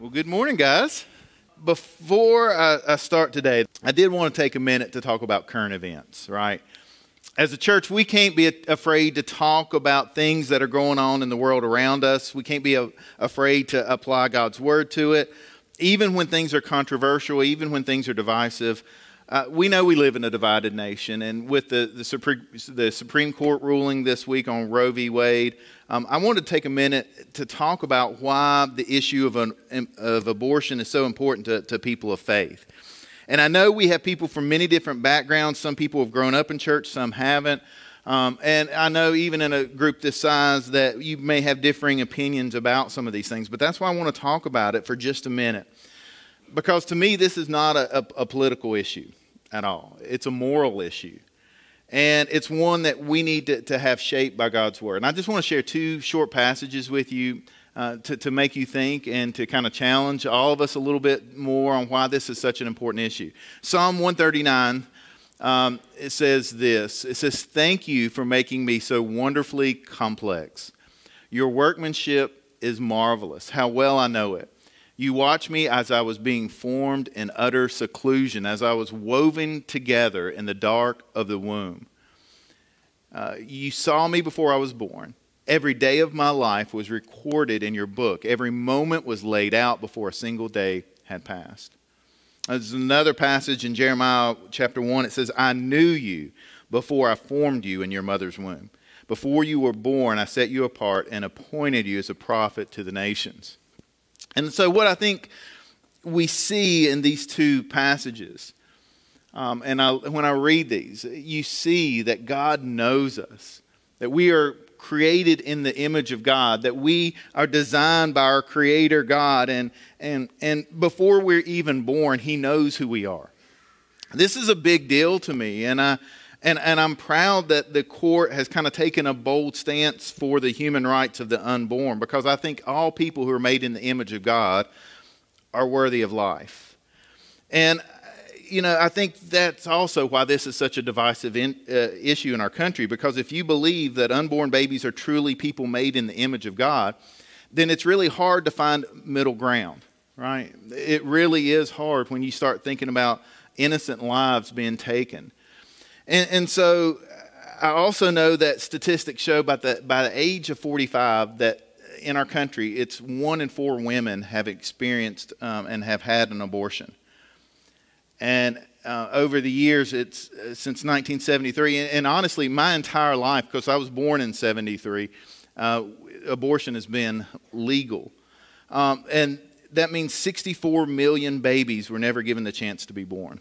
Well, good morning, guys. Before I start today, I did want to take a minute to talk about current events, right? As a church, we can't be afraid to talk about things that are going on in the world around us. We can't be afraid to apply God's word to it, even when things are controversial, even when things are divisive. We know we live in a divided nation, and with the Supreme Court ruling this week on Roe v. Wade, I wanted to take a minute to talk about why the issue of abortion is so important to people of faith. And I know we have people from many different backgrounds. Some people have grown up in church, some haven't. And I know even in a group this size that you may have differing opinions about some of these things, but that's why I want to talk about it for just a minute. Because to me, this is not a political issue at all. It's a moral issue. And it's one that we need to have shaped by God's word. And I just want to share two short passages with you to make you think and to kind of challenge all of us a little bit more on why this is such an important issue. Psalm 139, it says this. It says, "Thank you for making me so wonderfully complex. Your workmanship is marvelous. How well I know it. You watched me as I was being formed in utter seclusion, as I was woven together in the dark of the womb. You saw me before I was born. Every day of my life was recorded in your book. Every moment was laid out before a single day had passed." There's another passage in Jeremiah chapter 1. It says, "I knew you before I formed you in your mother's womb. Before you were born, I set you apart and appointed you as a prophet to the nations." And so what I think we see in these two passages, when I read these, you see that God knows us, that we are created in the image of God, that we are designed by our Creator God, and before we're even born, He knows who we are. This is a big deal to me, and I'm proud that the court has kind of taken a bold stance for the human rights of the unborn, because I think all people who are made in the image of God are worthy of life. And, you know, I think that's also why this is such a divisive issue in our country, because if you believe that unborn babies are truly people made in the image of God, then it's really hard to find middle ground, right? It really is hard when you start thinking about innocent lives being taken. And so I also know that statistics show by the age of 45 that in our country, it's 1 in 4 women have experienced and have had an abortion. And over the years, it's since 1973, and honestly, my entire life, because I was born in 73, abortion has been legal. And that means 64 million babies were never given the chance to be born.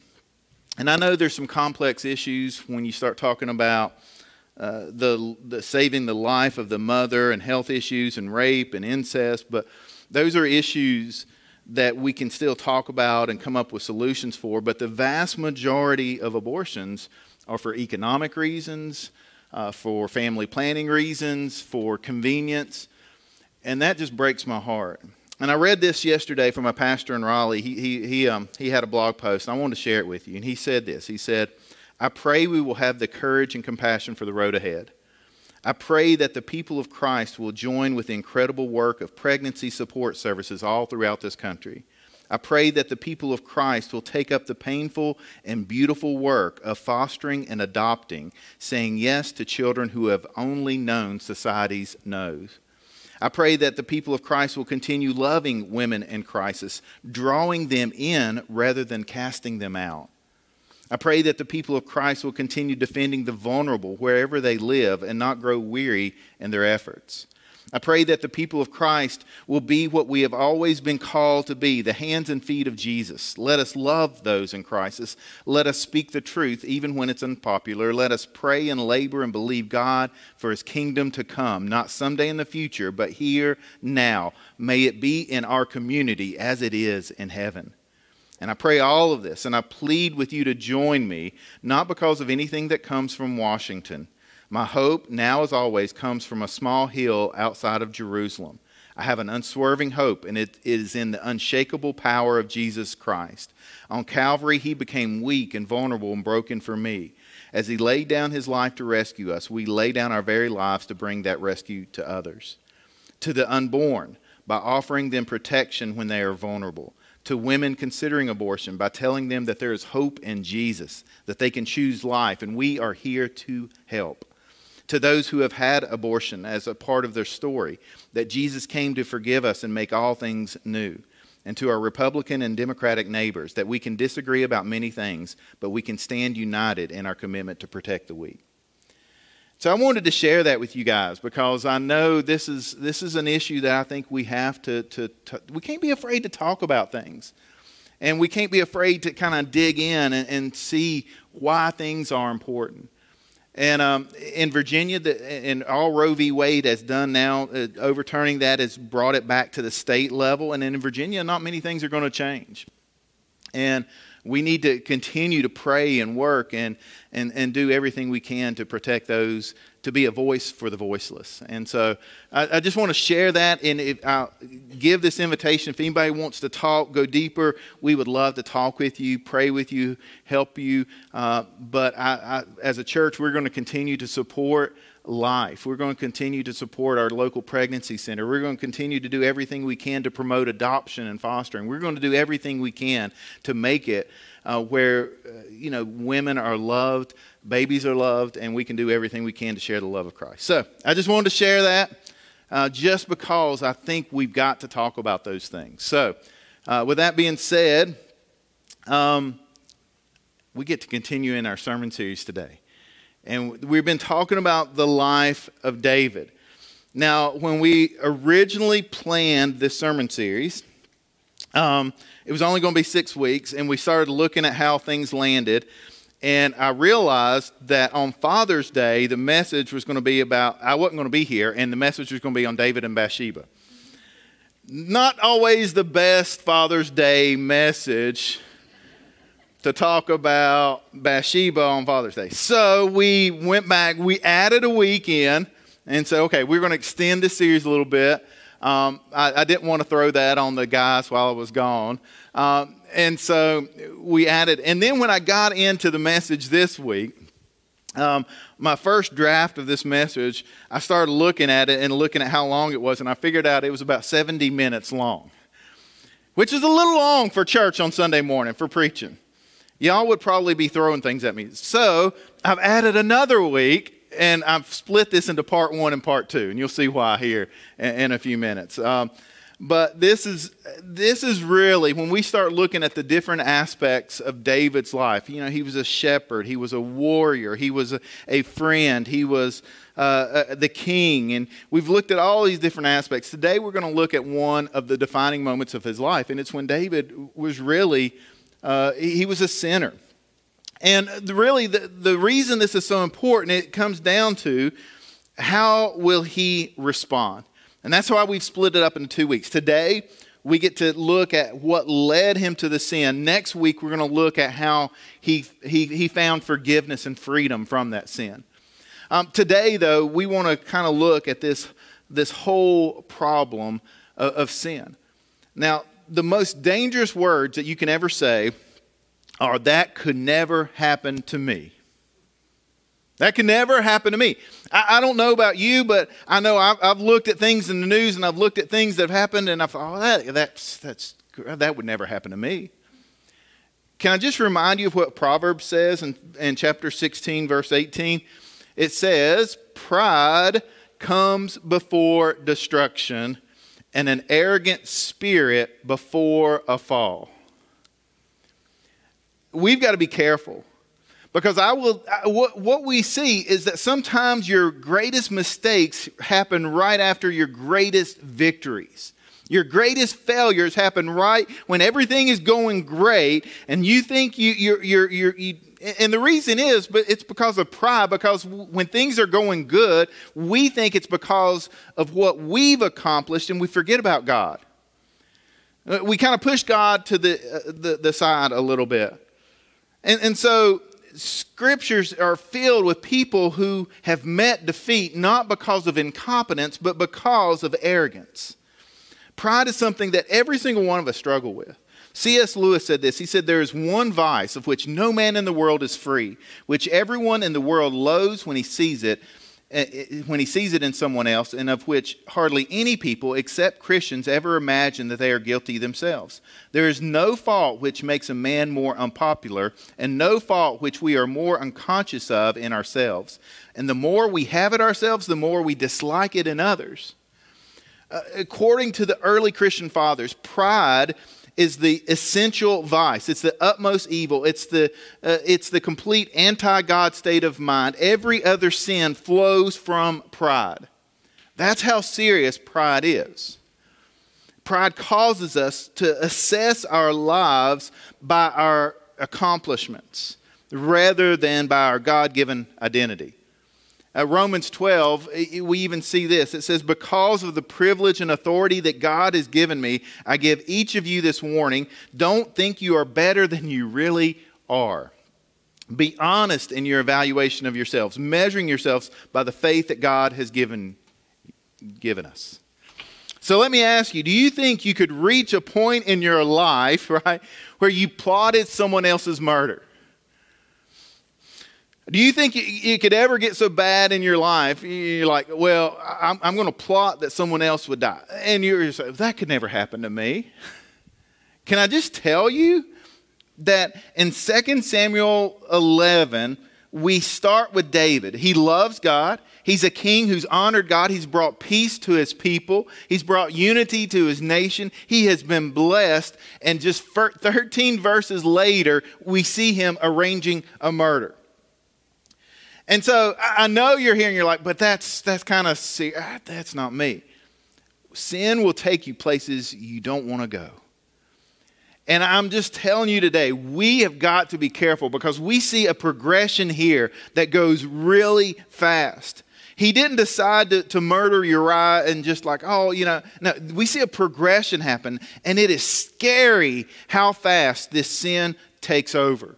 And I know there's some complex issues when you start talking about the saving the life of the mother and health issues and rape and incest, but those are issues that we can still talk about and come up with solutions for. But the vast majority of abortions are for economic reasons, for family planning reasons, for convenience, and that just breaks my heart. And I read this yesterday from a pastor in Raleigh. He had a blog post, and I wanted to share it with you. And he said this. He said, "I pray we will have the courage and compassion for the road ahead. I pray that the people of Christ will join with the incredible work of pregnancy support services all throughout this country. I pray that the people of Christ will take up the painful and beautiful work of fostering and adopting, saying yes to children who have only known society's no's. I pray that the people of Christ will continue loving women in crisis, drawing them in rather than casting them out. I pray that the people of Christ will continue defending the vulnerable wherever they live and not grow weary in their efforts. I pray that the people of Christ will be what we have always been called to be, the hands and feet of Jesus. Let us love those in crisis. Let us speak the truth even when it's unpopular. Let us pray and labor and believe God for His kingdom to come, not someday in the future, but here, now. May it be in our community as it is in heaven. And I pray all of this, and I plead with you to join me, not because of anything that comes from Washington. My hope, now as always, comes from a small hill outside of Jerusalem. I have an unswerving hope, and it is in the unshakable power of Jesus Christ. On Calvary, He became weak and vulnerable and broken for me. As He laid down His life to rescue us, we lay down our very lives to bring that rescue to others. To the unborn, by offering them protection when they are vulnerable, to women considering abortion by telling them that there is hope in Jesus, that they can choose life, and we are here to help. To those who have had abortion as a part of their story, that Jesus came to forgive us and make all things new. And to our Republican and Democratic neighbors, that we can disagree about many things, but we can stand united in our commitment to protect the weak. So I wanted to share that with you guys because I know this is an issue that I think we have to we can't be afraid to talk about things. And we can't be afraid to kind of dig in and see why things are important. And in Virginia, and all Roe v. Wade has done now, overturning that has brought it back to the state level. And in Virginia, not many things are going to change. And we need to continue to pray and work and do everything we can to protect those, to be a voice for the voiceless. And so I just want to share that, and I'll give this invitation. If anybody wants to talk, go deeper, we would love to talk with you, pray with you, help you. But I, as a church, we're going to continue to support life. We're going to continue to support our local pregnancy center. We're going to continue to do everything we can to promote adoption and fostering. We're going to do everything we can to make it where you know, women are loved, babies are loved, and we can do everything we can to share the love of Christ. So I just wanted to share that just because I think we've got to talk about those things. So with that being said, we get to continue in our sermon series today. And we've been talking about the life of David. Now, when we originally planned this sermon series, it was only going to be 6 weeks, and we started looking at how things landed. And I realized that on Father's Day, the message was going to be about, I wasn't going to be here, and the message was going to be on David and Bathsheba. Not always the best Father's Day message to talk about Bathsheba on Father's Day. So we went back, we added a weekend and said, okay, we're going to extend this series a little bit. I didn't want to throw that on the guys while I was gone. And so we added, and then when I got into the message this week, my first draft of this message, I started looking at it and looking at how long it was, and I figured out it was about 70 minutes long, which is a little long for church on Sunday morning for preaching. Y'all would probably be throwing things at me. So I've added another week, and I've split this into part one and part two, and you'll see why here in a few minutes. But this is really, when we start looking at the different aspects of David's life, you know, he was a shepherd, he was a warrior, he was a friend, he was the king, and we've looked at all these different aspects. Today we're going to look at one of the defining moments of his life, and it's when David was really... he was a sinner. And the reason this is so important, it comes down to how will he respond? And that's why we've split it up into 2 weeks. Today, we get to look at what led him to the sin. Next week, we're going to look at how he found forgiveness and freedom from that sin. Today, though, we want to kind of look at this whole problem of sin. Now, the most dangerous words that you can ever say are, that could never happen to me. That could never happen to me. I don't know about you, but I know I've looked at things in the news, and I've looked at things that have happened, and I thought, oh, that would never happen to me. Can I just remind you of what Proverbs says in chapter 16, verse 18? It says, pride comes before destruction, and an arrogant spirit before a fall. We've got to be careful, because what we see is that sometimes your greatest mistakes happen right after your greatest victories. Your greatest failures happen right when everything is going great, and you think you're and the reason is, but it's because of pride, because when things are going good, we think it's because of what we've accomplished, and we forget about God. We kind of push God to the side a little bit. And so scriptures are filled with people who have met defeat, not because of incompetence, but because of arrogance. Pride is something that every single one of us struggle with. C.S. Lewis said this. He said, there is one vice of which no man in the world is free, which everyone in the world loathes when he sees it, when he sees it in someone else, and of which hardly any people except Christians ever imagine that they are guilty themselves. There is no fault which makes a man more unpopular, and no fault which we are more unconscious of in ourselves. And the more we have it ourselves, the more we dislike it in others. According to the early Christian fathers, pride is the essential vice. It's the utmost evil. It's the complete anti-God state of mind. Every other sin flows from pride. That's how serious pride is. Pride causes us to assess our lives by our accomplishments rather than by our God-given identity. Romans 12, we even see this. It says, because of the privilege and authority that God has given me, I give each of you this warning. Don't think you are better than you really are. Be honest in your evaluation of yourselves, measuring yourselves by the faith that God has given us. So let me ask you, do you think you could reach a point in your life, right, where you plotted someone else's murder? Do you think it could ever get so bad in your life, you're like, well, I'm going to plot that someone else would die? And you're just like, that could never happen to me. Can I just tell you that in 2 Samuel 11, we start with David. He loves God. He's a king who's honored God. He's brought peace to his people. He's brought unity to his nation. He has been blessed. And just 13 verses later, we see him arranging a murder. And so I know you're here and you're like, but that's kind of, that's not me. Sin will take you places you don't want to go. And I'm just telling you today, we have got to be careful because we see a progression here that goes really fast. He didn't decide to murder Uriah and just like, oh, you know. No, we see a progression happen, and it is scary how fast this sin takes over.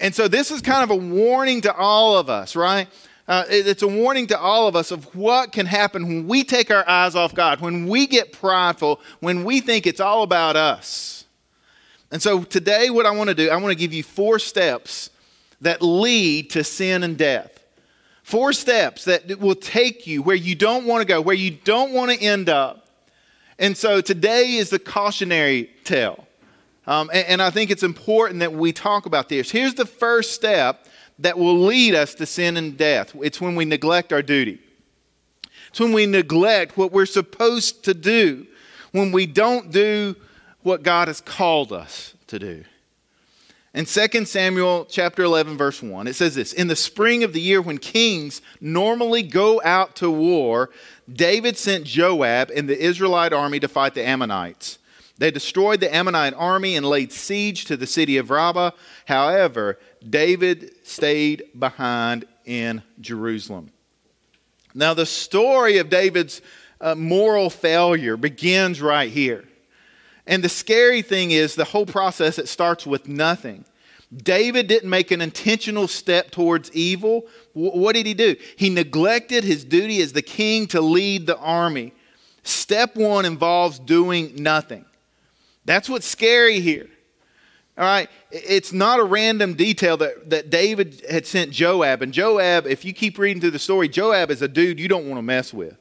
And so this is kind of a warning to all of us, right? It's a warning to all of us of what can happen when we take our eyes off God, when we get prideful, when we think it's all about us. And so today what I want to do, I want to give you 4 steps that lead to sin and death. 4 steps that will take you where you don't want to go, where you don't want to end up. And so today is the cautionary tale. And I think it's important that we talk about this. Here's the first step that will lead us to sin and death. It's when we neglect our duty. It's when we neglect what we're supposed to do, when we don't do what God has called us to do. In 2 Samuel chapter 11, verse 1, it says this, in the spring of the year when kings normally go out to war, David sent Joab and the Israelite army to fight the Ammonites. They destroyed the Ammonite army and laid siege to the city of Rabbah. However, David stayed behind in Jerusalem. Now, the story of David's moral failure begins right here. And the scary thing is the whole process, it starts with nothing. David didn't make an intentional step towards evil. What did he do? He neglected his duty as the king to lead the army. Step 1 involves doing nothing. That's what's scary here. All right, it's not a random detail that David had sent Joab. And Joab, if you keep reading through the story, Joab is a dude you don't want to mess with.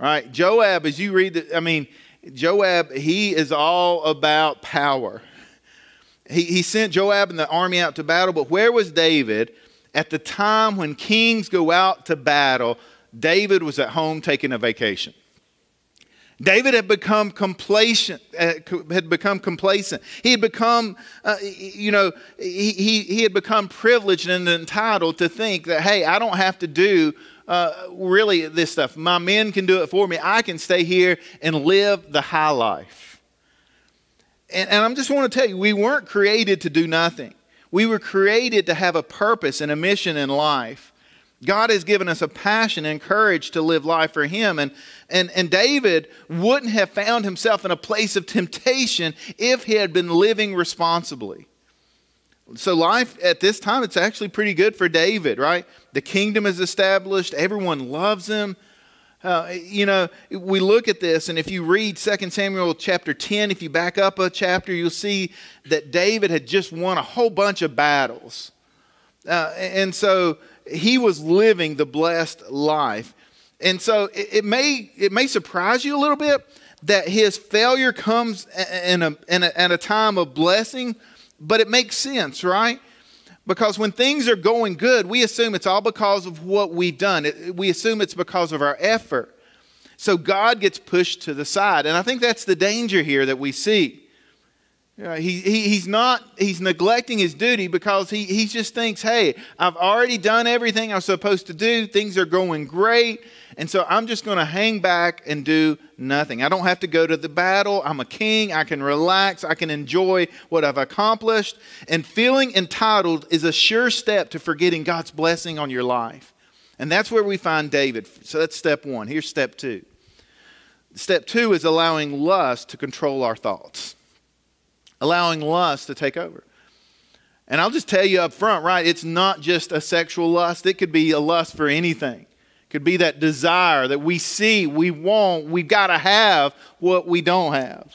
All right, Joab, as you read, Joab, he is all about power. He sent Joab and the army out to battle, but where was David? At the time when kings go out to battle, David was at home taking a vacation. David had become complacent. He had become, he had become privileged and entitled to think that, hey, I don't have to do really this stuff. My men can do it for me. I can stay here and live the high life. And I just want to tell you, we weren't created to do nothing. We were created to have a purpose and a mission in life. God has given us a passion and courage to live life for Him. And David wouldn't have found himself in a place of temptation if he had been living responsibly. So life at this time, it's actually pretty good for David, right? The kingdom is established. Everyone loves him. We look at this, and if you read 2 Samuel chapter 10, if you back up a chapter, you'll see that David had just won a whole bunch of battles. And so he was living the blessed life. And so it may surprise you a little bit that his failure comes at a time of blessing, but it makes sense, right? Because when things are going good, we assume it's all because of what we've done. We assume it's because of our effort. So God gets pushed to the side. And I think that's the danger here that we see. He's neglecting his duty because he just thinks, hey, I've already done everything I'm supposed to do. Things are going great. And so I'm just going to hang back and do nothing. I don't have to go to the battle. I'm a king. I can relax. I can enjoy what I've accomplished. And feeling entitled is a sure step to forgetting God's blessing on your life. And that's where we find David. So that's step one. Here's step two. Step two is allowing lust to control our thoughts. Allowing lust to take over. And I'll just tell you up front, right, it's not just a sexual lust. It could be a lust for anything. It could be that desire that we see, we want, we've got to have what we don't have.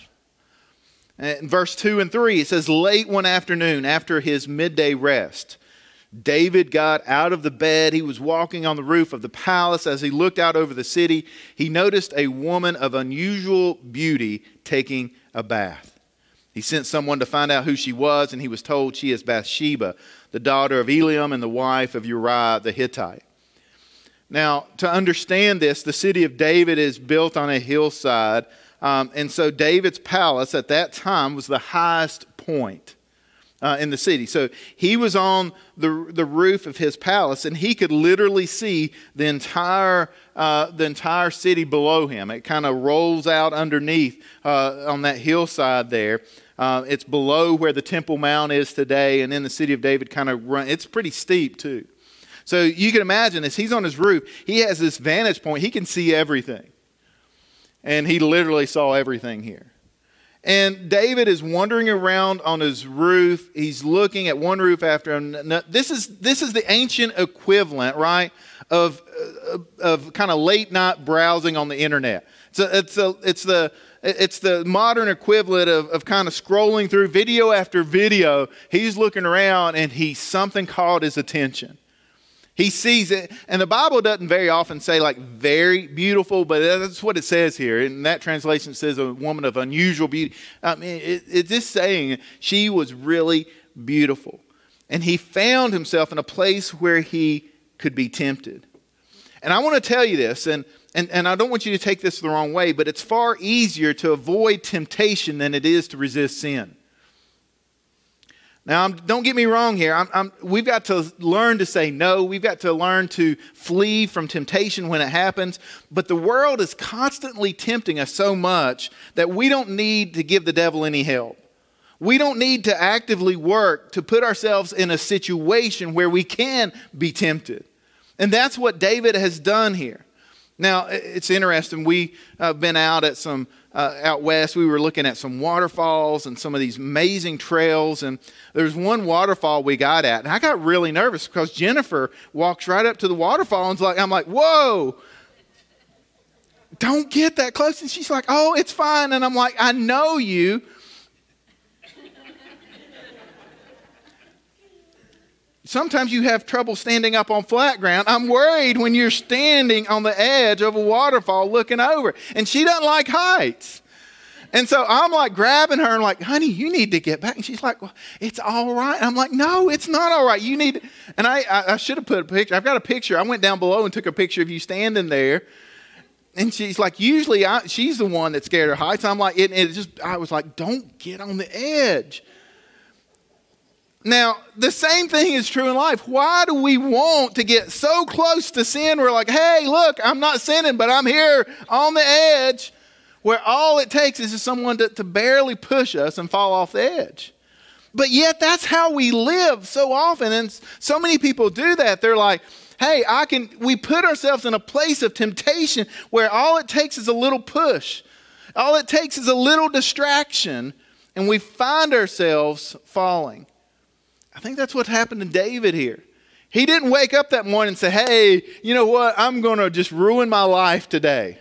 And in verse 2 and 3, it says, late one afternoon after his midday rest, David got out of the bed. He was walking on the roof of the palace. As he looked out over the city, he noticed a woman of unusual beauty taking a bath. He sent someone to find out who she was, and he was told she is Bathsheba, the daughter of Eliam and the wife of Uriah the Hittite. Now, to understand this, the city of David is built on a hillside, and so David's palace at that time was the highest point in the city. So he was on the roof of his palace, and he could literally see the entire city below him. It kind of rolls out underneath on that hillside there. It's below where the Temple Mount is today, and then the city of David kind of runs. It's pretty steep too. So you can imagine this. He's on his roof. He has this vantage point. He can see everything. And he literally saw everything here. And David is wandering around on his roof. He's looking at one roof after another. This is the ancient equivalent, right, of kind of late night browsing on the internet. So it's the modern equivalent of kind of scrolling through video after video. He's looking around and something caught his attention. He sees it, and the Bible doesn't very often say like very beautiful, but that's what it says here. And that translation says a woman of unusual beauty. I mean, it's just saying she was really beautiful. And he found himself in a place where he could be tempted. And I want to tell you this, and I don't want you to take this the wrong way, but it's far easier to avoid temptation than it is to resist sin. Now, don't get me wrong here. We've got to learn to say no. We've got to learn to flee from temptation when it happens. But the world is constantly tempting us so much that we don't need to give the devil any help. We don't need to actively work to put ourselves in a situation where we can be tempted. And that's what David has done here. Now, it's interesting. We've been out at some... out west, we were looking at some waterfalls and some of these amazing trails, and there's one waterfall we got at, and I got really nervous because Jennifer walks right up to the waterfall, and I'm like, whoa, don't get that close. And she's like, oh, it's fine. And I'm like, I know you. Sometimes you have trouble standing up on flat ground. I'm worried when you're standing on the edge of a waterfall looking over. And she doesn't like heights. And so I'm like grabbing her and like, honey, you need to get back. And she's like, well, it's all right. And I'm like, no, it's not all right. You need to. And I should have put a picture. I've got a picture. I went down below and took a picture of you standing there. And she's like, usually she's the one that scared her heights. I'm like, I was like, don't get on the edge. Now, the same thing is true in life. Why do we want to get so close to sin? We're like, hey, look, I'm not sinning, but I'm here on the edge, where all it takes is just someone to barely push us and fall off the edge. But yet that's how we live so often. And so many people do that. They're like, hey, we put ourselves in a place of temptation where all it takes is a little push. All it takes is a little distraction, and we find ourselves falling. I think that's what happened to David here. He didn't wake up that morning and say, hey, you know what? I'm going to just ruin my life today.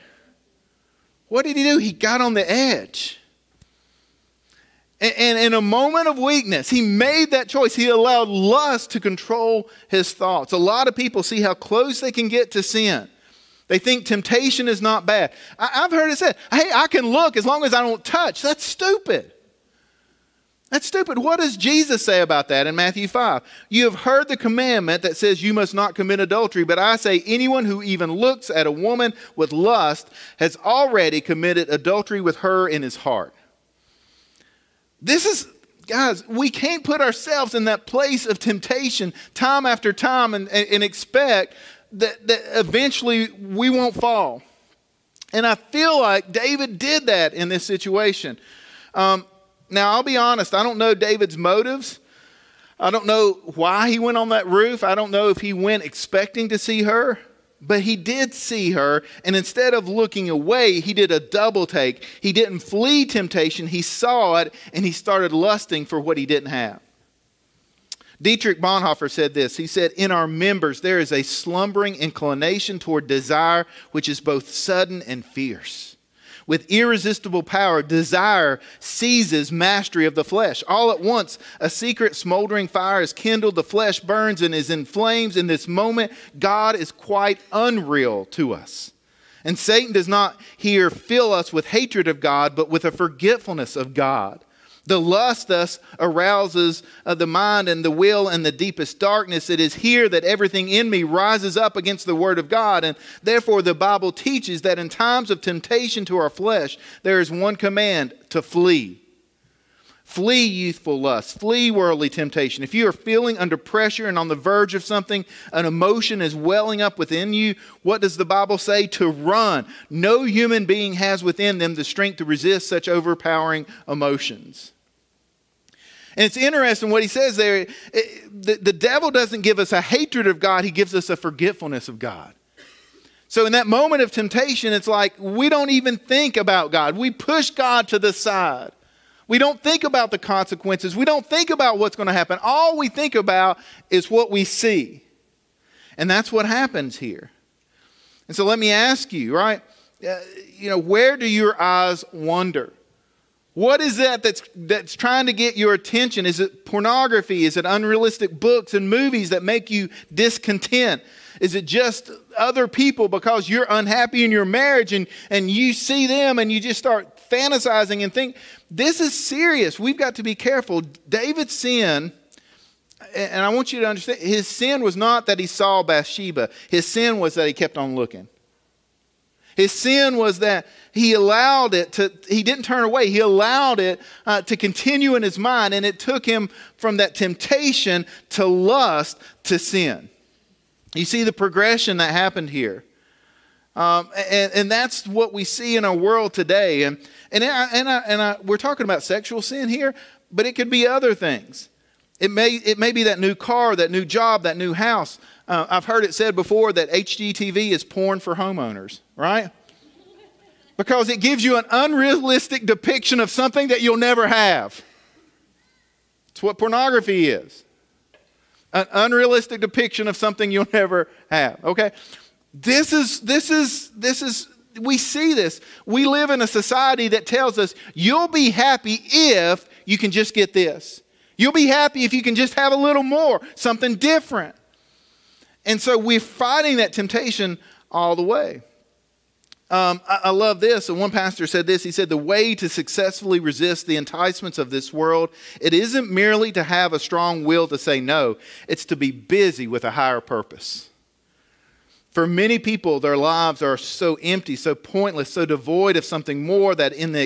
What did he do? He got on the edge. And in a moment of weakness, he made that choice. He allowed lust to control his thoughts. A lot of people see how close they can get to sin. They think temptation is not bad. I've heard it said, hey, I can look as long as I don't touch. That's stupid. That's stupid. What does Jesus say about that in Matthew 5? You have heard the commandment that says you must not commit adultery, but I say anyone who even looks at a woman with lust has already committed adultery with her in his heart. This is, guys, we can't put ourselves in that place of temptation time after time and expect that eventually we won't fall. And I feel like David did that in this situation. Now, I'll be honest, I don't know David's motives. I don't know why he went on that roof. I don't know if he went expecting to see her. But he did see her, and instead of looking away, he did a double take. He didn't flee temptation. He saw it, and he started lusting for what he didn't have. Dietrich Bonhoeffer said this. He said, in our members, there is a slumbering inclination toward desire, which is both sudden and fierce. With irresistible power, desire seizes mastery of the flesh. All at once, a secret smoldering fire is kindled. The flesh burns and is in flames. In this moment, God is quite unreal to us. And Satan does not here fill us with hatred of God, but with a forgetfulness of God. The lust thus arouses the mind and the will and the deepest darkness. It is here that everything in me rises up against the word of God. And therefore the Bible teaches that in times of temptation to our flesh, there is one command: to flee. Flee youthful lust. Flee worldly temptation. If you are feeling under pressure and on the verge of something, an emotion is welling up within you, what does the Bible say? To run. No human being has within them the strength to resist such overpowering emotions. And it's interesting what he says there. The devil doesn't give us a hatred of God. He gives us a forgetfulness of God. So in that moment of temptation, it's like we don't even think about God. We push God to the side. We don't think about the consequences. We don't think about what's going to happen. All we think about is what we see. And that's what happens here. And so let me ask you, right? Where do your eyes wander? What is that's trying to get your attention? Is it pornography? Is it unrealistic books and movies that make you discontent? Is it just other people because you're unhappy in your marriage and you see them and you just start fantasizing and think? This is serious. We've got to be careful. David's sin, and I want you to understand, his sin was not that he saw Bathsheba. His sin was that he kept on looking. His sin was that he allowed it to, he didn't turn away. He allowed it to continue in his mind, and it took him from that temptation to lust to sin. You see the progression that happened here. And that's what we see in our world today. We're talking about sexual sin here, but it could be other things. It may be that new car, that new job, that new house. I've heard it said before that HGTV is porn for homeowners, right? Because it gives you an unrealistic depiction of something that you'll never have. It's what pornography is. An unrealistic depiction of something you'll never have, okay? We see this. We live in a society that tells us you'll be happy if you can just get this. You'll be happy if you can just have a little more, something different. And so we're fighting that temptation all the way. I love this. And one pastor said this. He said, the way to successfully resist the enticements of this world, it isn't merely to have a strong will to say no. It's to be busy with a higher purpose. For many people, their lives are so empty, so pointless, so devoid of something more that the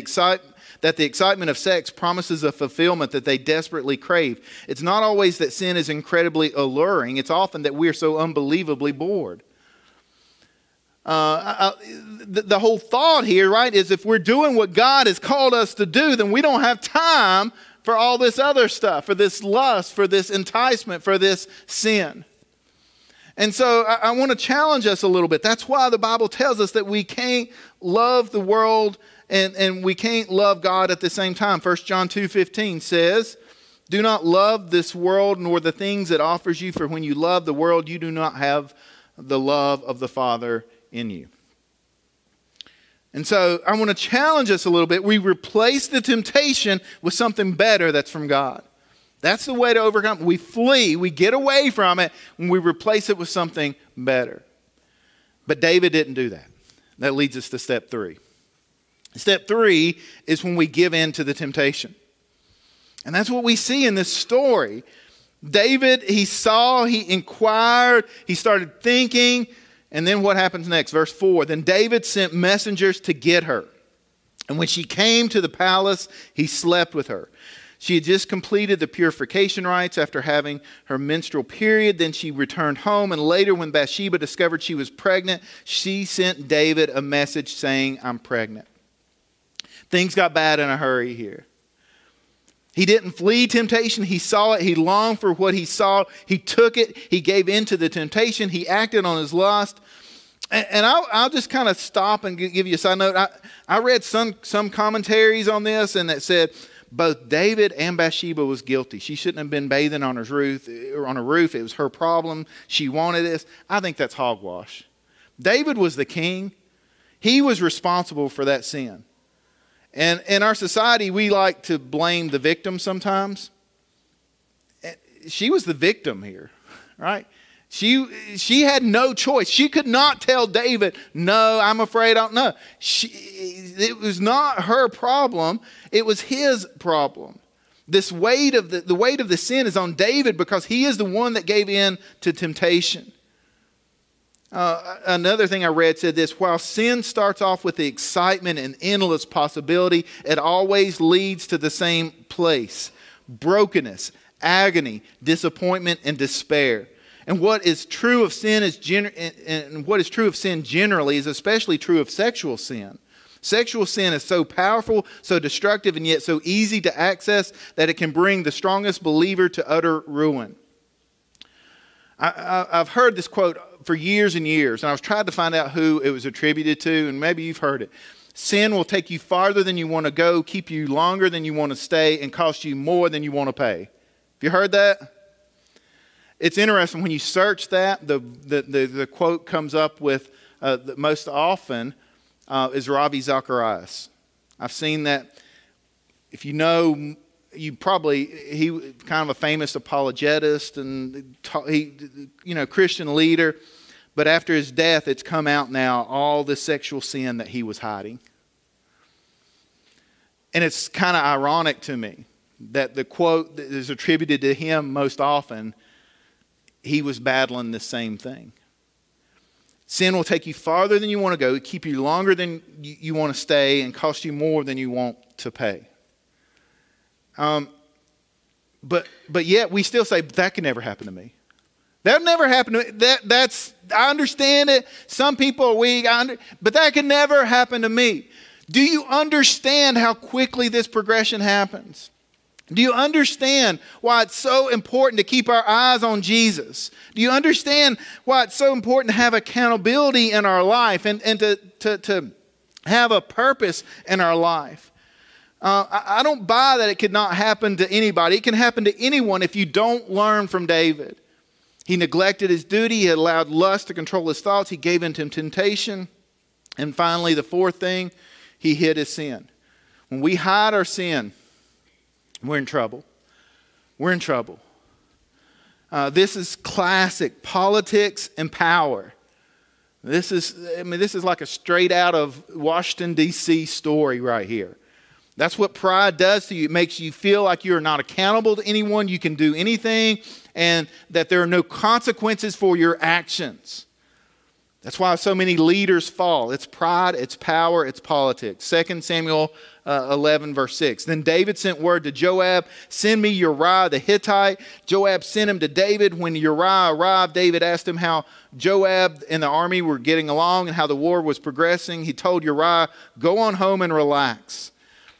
excitement of sex promises a fulfillment that they desperately crave. It's not always that sin is incredibly alluring. It's often that we're so unbelievably bored. The whole thought here, right, is if we're doing what God has called us to do, then we don't have time for all this other stuff, for this lust, for this enticement, for this sin. And so I want to challenge us a little bit. That's why the Bible tells us that we can't love the world and we can't love God at the same time. First John 2:15 says, do not love this world nor the things it offers you, for when you love the world, you do not have the love of the Father in you. And so I want to challenge us a little bit. We replace the temptation with something better that's from God. That's the way to overcome. We flee, we get away from it, and we replace it with something better. But David didn't do that. That leads us to step three. Step three is when we give in to the temptation. And that's what we see in this story. David, he saw, he inquired, he started thinking. And then what happens next? Verse 4, then David sent messengers to get her. And when she came to the palace, he slept with her. She had just completed the purification rites after having her menstrual period. Then she returned home. And later when Bathsheba discovered she was pregnant, she sent David a message saying, I'm pregnant. Things got bad in a hurry here. He didn't flee temptation. He saw it. He longed for what he saw. He took it. He gave in to the temptation. He acted on his lust. And I'll just kind of stop and give you a side note. I read some commentaries on this, and that said both David and Bathsheba was guilty. She shouldn't have been bathing on her roof. It was her problem. She wanted this. I think that's hogwash. David was the king. He was responsible for that sin. And in our society, we like to blame the victim sometimes. She was the victim here, right? She had no choice. She could not tell David, no, I'm afraid I don't know. It was not her problem. It was his problem. This weight of the weight of the sin is on David because he is the one that gave in to temptation. Another thing I read said this, while sin starts off with the excitement and endless possibility, it always leads to the same place, brokenness, agony, disappointment, and despair. And what is true of sin is generally is especially true of sexual sin. Sexual sin is so powerful, so destructive, and yet so easy to access that it can bring the strongest believer to utter ruin. I've heard this quote for years and years, and I was trying to find out who it was attributed to, and maybe you've heard it. Sin will take you farther than you want to go, keep you longer than you want to stay, and cost you more than you want to pay. Have you heard that? It's interesting, when you search that, the quote comes up with most often is Ravi Zacharias. I've seen that. If you know, he kind of a famous apologetist and Christian leader, but after his death, it's come out now all the sexual sin that he was hiding. And it's kind of ironic to me that the quote that is attributed to him most often, he was battling the same thing. Sin will take you farther than you want to go, keep you longer than you want to stay, and cost you more than you want to pay. But yet we still say, that can never happen to me. That never happened to me. I understand it. Some people are weak, but that can never happen to me. Do you understand how quickly this progression happens? Do you understand why it's so important to keep our eyes on Jesus? Do you understand why it's so important to have accountability in our life and to have a purpose in our life? I don't buy that it could not happen to anybody. It can happen to anyone if you don't learn from David. He neglected his duty. He allowed lust to control his thoughts. He gave in to temptation. And finally, the fourth thing, he hid his sin. When we hide our sin, we're in trouble. We're in trouble. This is classic politics and power. This is like a straight out of Washington, D.C. story right here. That's what pride does to you. It makes you feel like you're not accountable to anyone. You can do anything and that there are no consequences for your actions. That's why so many leaders fall. It's pride, it's power, it's politics. 2 Samuel 11, verse 6. Then David sent word to Joab, send me Uriah the Hittite. Joab sent him to David. When Uriah arrived, David asked him how Joab and the army were getting along and how the war was progressing. He told Uriah, go on home and relax.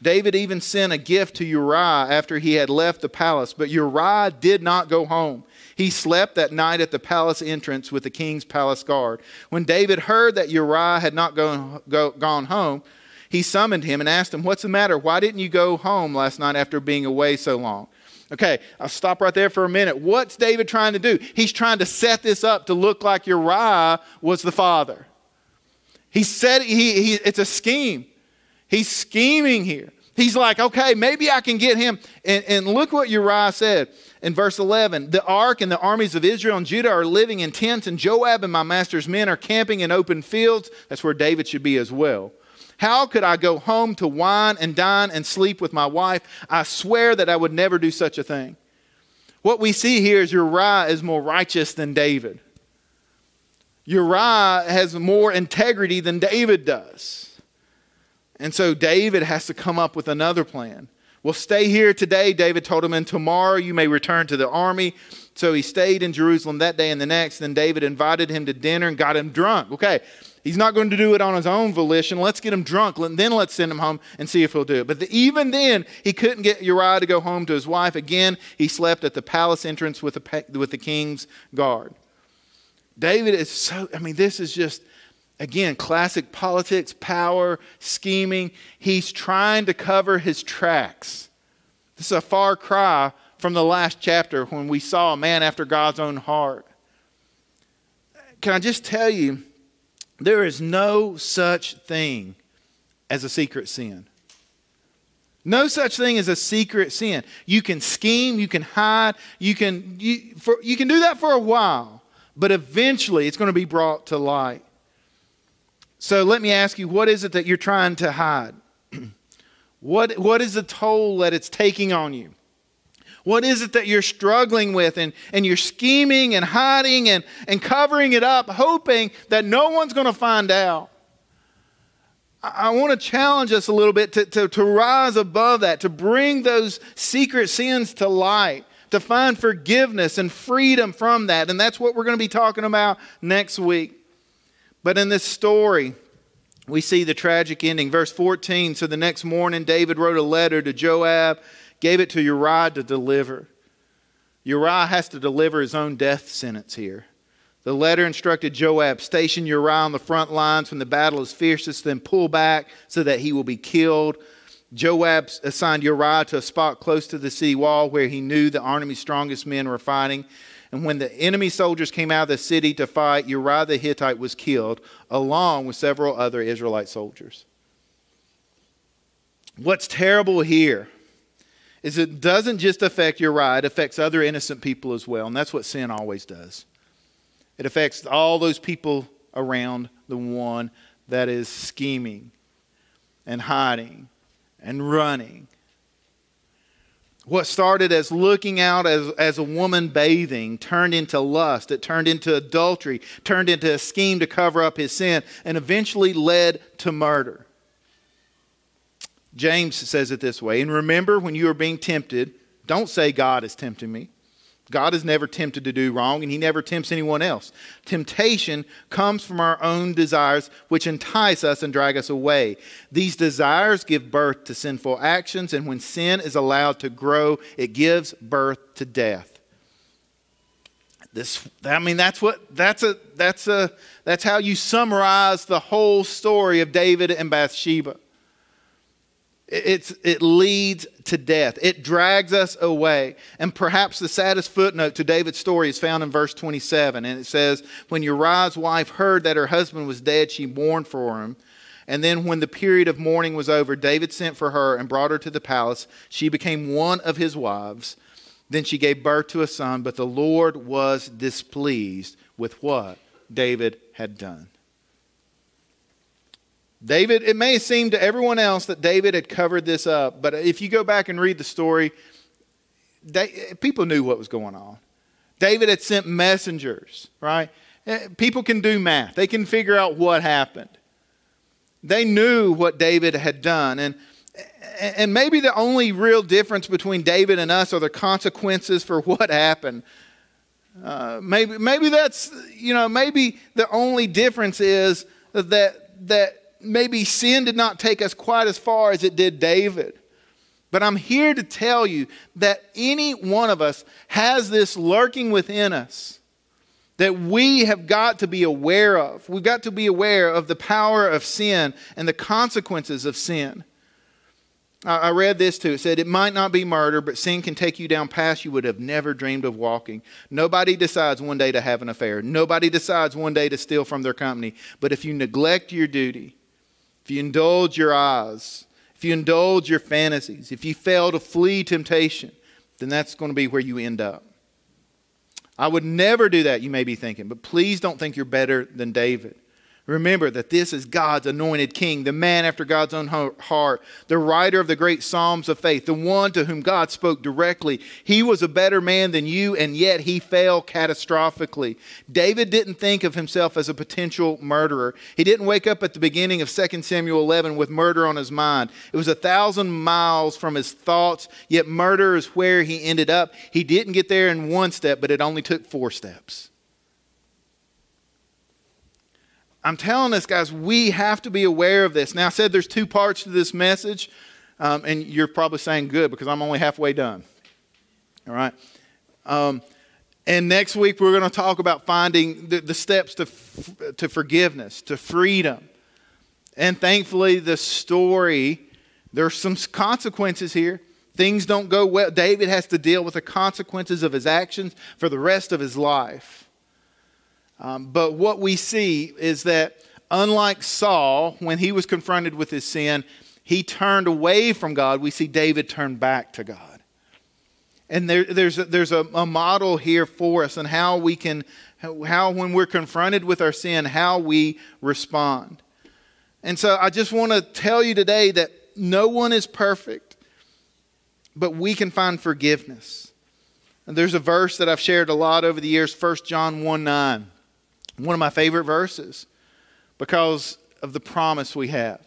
David even sent a gift to Uriah after he had left the palace, but Uriah did not go home. He slept that night at the palace entrance with the king's palace guard. When David heard that Uriah had not gone home, he summoned him and asked him, what's the matter? Why didn't you go home last night after being away so long? Okay, I'll stop right there for a minute. What's David trying to do? He's trying to set this up to look like Uriah was the father. He said it's a scheme. He's scheming here. He's like, okay, maybe I can get him. And look what Uriah said in verse 11. The ark and the armies of Israel and Judah are living in tents, and Joab and my master's men are camping in open fields. That's where David should be as well. How could I go home to wine and dine and sleep with my wife? I swear that I would never do such a thing. What we see here is Uriah is more righteous than David. Uriah has more integrity than David does. And so David has to come up with another plan. Well, stay here today, David told him, and tomorrow you may return to the army. So he stayed in Jerusalem that day and the next. Then David invited him to dinner and got him drunk. Okay, he's not going to do it on his own volition. Let's get him drunk, and then let's send him home and see if he'll do it. But even then, he couldn't get Uriah to go home to his wife. Again, he slept at the palace entrance with the king's guard. David is so, this is just... Again, classic politics, power, scheming. He's trying to cover his tracks. This is a far cry from the last chapter when we saw a man after God's own heart. Can I just tell you, there is no such thing as a secret sin. No such thing as a secret sin. You can scheme, you can hide, you can do that for a while, but eventually it's going to be brought to light. So let me ask you, what is it that you're trying to hide? What is the toll that it's taking on you? What is it that you're struggling with and you're scheming and hiding and covering it up, hoping that no one's going to find out? I want to challenge us a little bit to rise above that, to bring those secret sins to light, to find forgiveness and freedom from that. And that's what we're going to be talking about next week. But in this story, we see the tragic ending. Verse 14, so the next morning, David wrote a letter to Joab, gave it to Uriah to deliver. Uriah has to deliver his own death sentence here. The letter instructed Joab, station Uriah on the front lines when the battle is fiercest, then pull back so that he will be killed. Joab assigned Uriah to a spot close to the city wall where he knew the army's strongest men were fighting. And when the enemy soldiers came out of the city to fight, Uriah the Hittite was killed, along with several other Israelite soldiers. What's terrible here is it doesn't just affect Uriah, it affects other innocent people as well. And that's what sin always does. It affects all those people around the one that is scheming and hiding and running. What started as looking out as a woman bathing turned into lust. It turned into adultery, turned into a scheme to cover up his sin, and eventually led to murder. James says it this way, and remember when you are being tempted, don't say God is tempting me. God is never tempted to do wrong, and he never tempts anyone else. Temptation comes from our own desires, which entice us and drag us away. These desires give birth to sinful actions, and when sin is allowed to grow, it gives birth to death. That's how you summarize the whole story of David and Bathsheba. It leads to death. It drags us away. And perhaps the saddest footnote to David's story is found in verse 27. And it says, when Uriah's wife heard that her husband was dead, she mourned for him. And then when the period of mourning was over, David sent for her and brought her to the palace. She became one of his wives. Then she gave birth to a son. But the Lord was displeased with what David had done. David, it may seem to everyone else that David had covered this up, but if you go back and read the story, people knew what was going on. David had sent messengers, right? People can do math. They can figure out what happened. They knew what David had done. And maybe the only real difference between David and us are the consequences for what happened. Maybe that's, maybe the only difference is that maybe sin did not take us quite as far as it did David. But I'm here to tell you that any one of us has this lurking within us that we have got to be aware of. We've got to be aware of the power of sin and the consequences of sin. I read this too. It said, it might not be murder, but sin can take you down paths you would have never dreamed of walking. Nobody decides one day to have an affair. Nobody decides one day to steal from their company. But if you neglect your duty, if you indulge your eyes, if you indulge your fantasies, if you fail to flee temptation, then that's going to be where you end up. I would never do that, you may be thinking, but please don't think you're better than David. Remember that this is God's anointed king, the man after God's own heart, the writer of the great Psalms of faith, the one to whom God spoke directly. He was a better man than you, and yet he fell catastrophically. David didn't think of himself as a potential murderer. He didn't wake up at the beginning of 2 Samuel 11 with murder on his mind. It was 1,000 miles from his thoughts, yet murder is where he ended up. He didn't get there in one step, but it only took 4 steps. I'm telling us, guys, we have to be aware of this. Now, I said there's 2 parts to this message, and you're probably saying good because I'm only halfway done. All right? And next week, we're going to talk about finding the steps to forgiveness, to freedom. And thankfully, the story, there's some consequences here. Things don't go well. David has to deal with the consequences of his actions for the rest of his life. But what we see is that unlike Saul, when he was confronted with his sin, he turned away from God. We see David turn back to God. And there's a model here for us on how we can, how when we're confronted with our sin, how we respond. And so I just want to tell you today that no one is perfect, but we can find forgiveness. And there's a verse that I've shared a lot over the years, First John 1:9. One of my favorite verses because of the promise we have.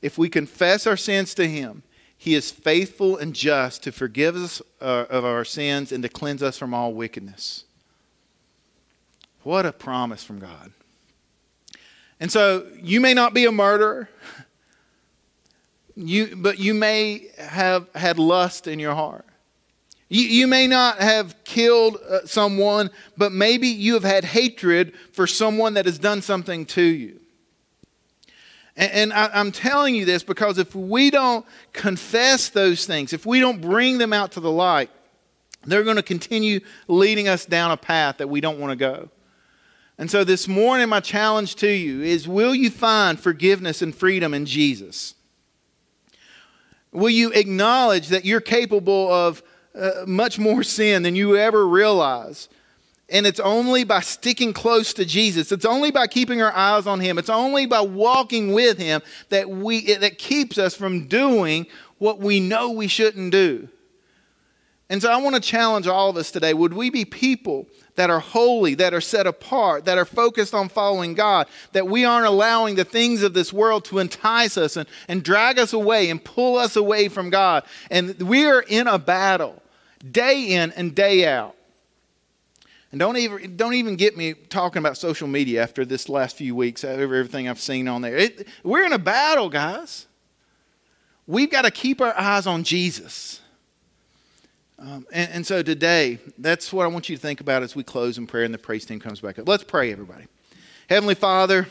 If we confess our sins to Him, He is faithful and just to forgive us of our sins and to cleanse us from all wickedness. What a promise from God. And so you may not be a murderer, but you may have had lust in your heart. You may not have killed someone, but maybe you have had hatred for someone that has done something to you. And I'm telling you this because if we don't confess those things, if we don't bring them out to the light, they're going to continue leading us down a path that we don't want to go. And so this morning, my challenge to you is, will you find forgiveness and freedom in Jesus? Will you acknowledge that you're capable of much more sin than you ever realize? And it's only by sticking close to Jesus. It's only by keeping our eyes on Him. It's only by walking with Him that that keeps us from doing what we know we shouldn't do. And so I want to challenge all of us today. Would we be people that are holy, that are set apart, that are focused on following God, that we aren't allowing the things of this world to entice us and drag us away and pull us away from God? And we are in a battle. Day in and day out. And don't even get me talking about social media after this last few weeks, over everything I've seen on there. We're in a battle, guys. We've got to keep our eyes on Jesus. And so today, that's what I want you to think about as we close in prayer and the praise team comes back up. Let's pray, everybody. Heavenly Father,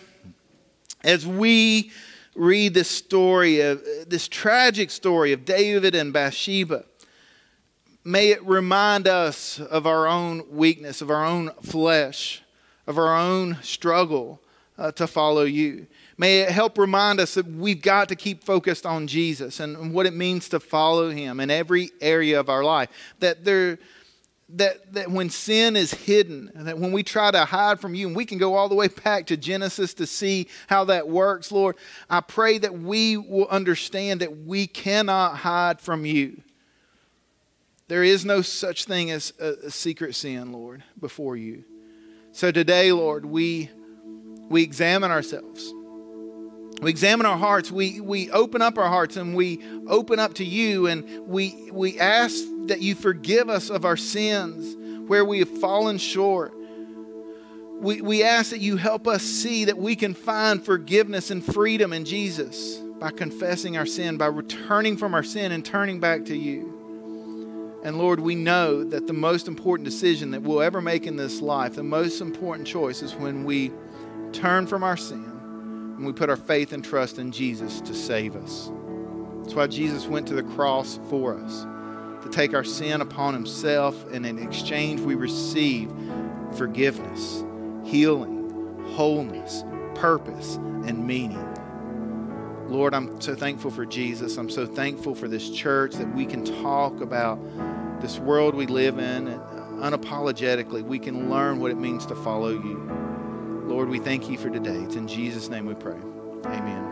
as we read this story, this tragic story of David and Bathsheba, may it remind us of our own weakness, of our own flesh, of our own struggle to follow you. May it help remind us that we've got to keep focused on Jesus and what it means to follow Him in every area of our life. That when sin is hidden, and that when we try to hide from you, and we can go all the way back to Genesis to see how that works, Lord, I pray that we will understand that we cannot hide from you. There is no such thing as a secret sin, Lord, before you. So today, Lord, we examine ourselves. We examine our hearts. We open up our hearts and we open up to you. And we ask that you forgive us of our sins where we have fallen short. We ask that you help us see that we can find forgiveness and freedom in Jesus by confessing our sin, by returning from our sin and turning back to you. And Lord, we know that the most important decision that we'll ever make in this life, the most important choice is when we turn from our sin and we put our faith and trust in Jesus to save us. That's why Jesus went to the cross for us, to take our sin upon himself, and in exchange we receive forgiveness, healing, wholeness, purpose, and meaning. Lord, I'm so thankful for Jesus. I'm so thankful for this church that we can talk about this world we live in unapologetically. We can learn what it means to follow you. Lord, we thank you for today. It's in Jesus' name we pray. Amen.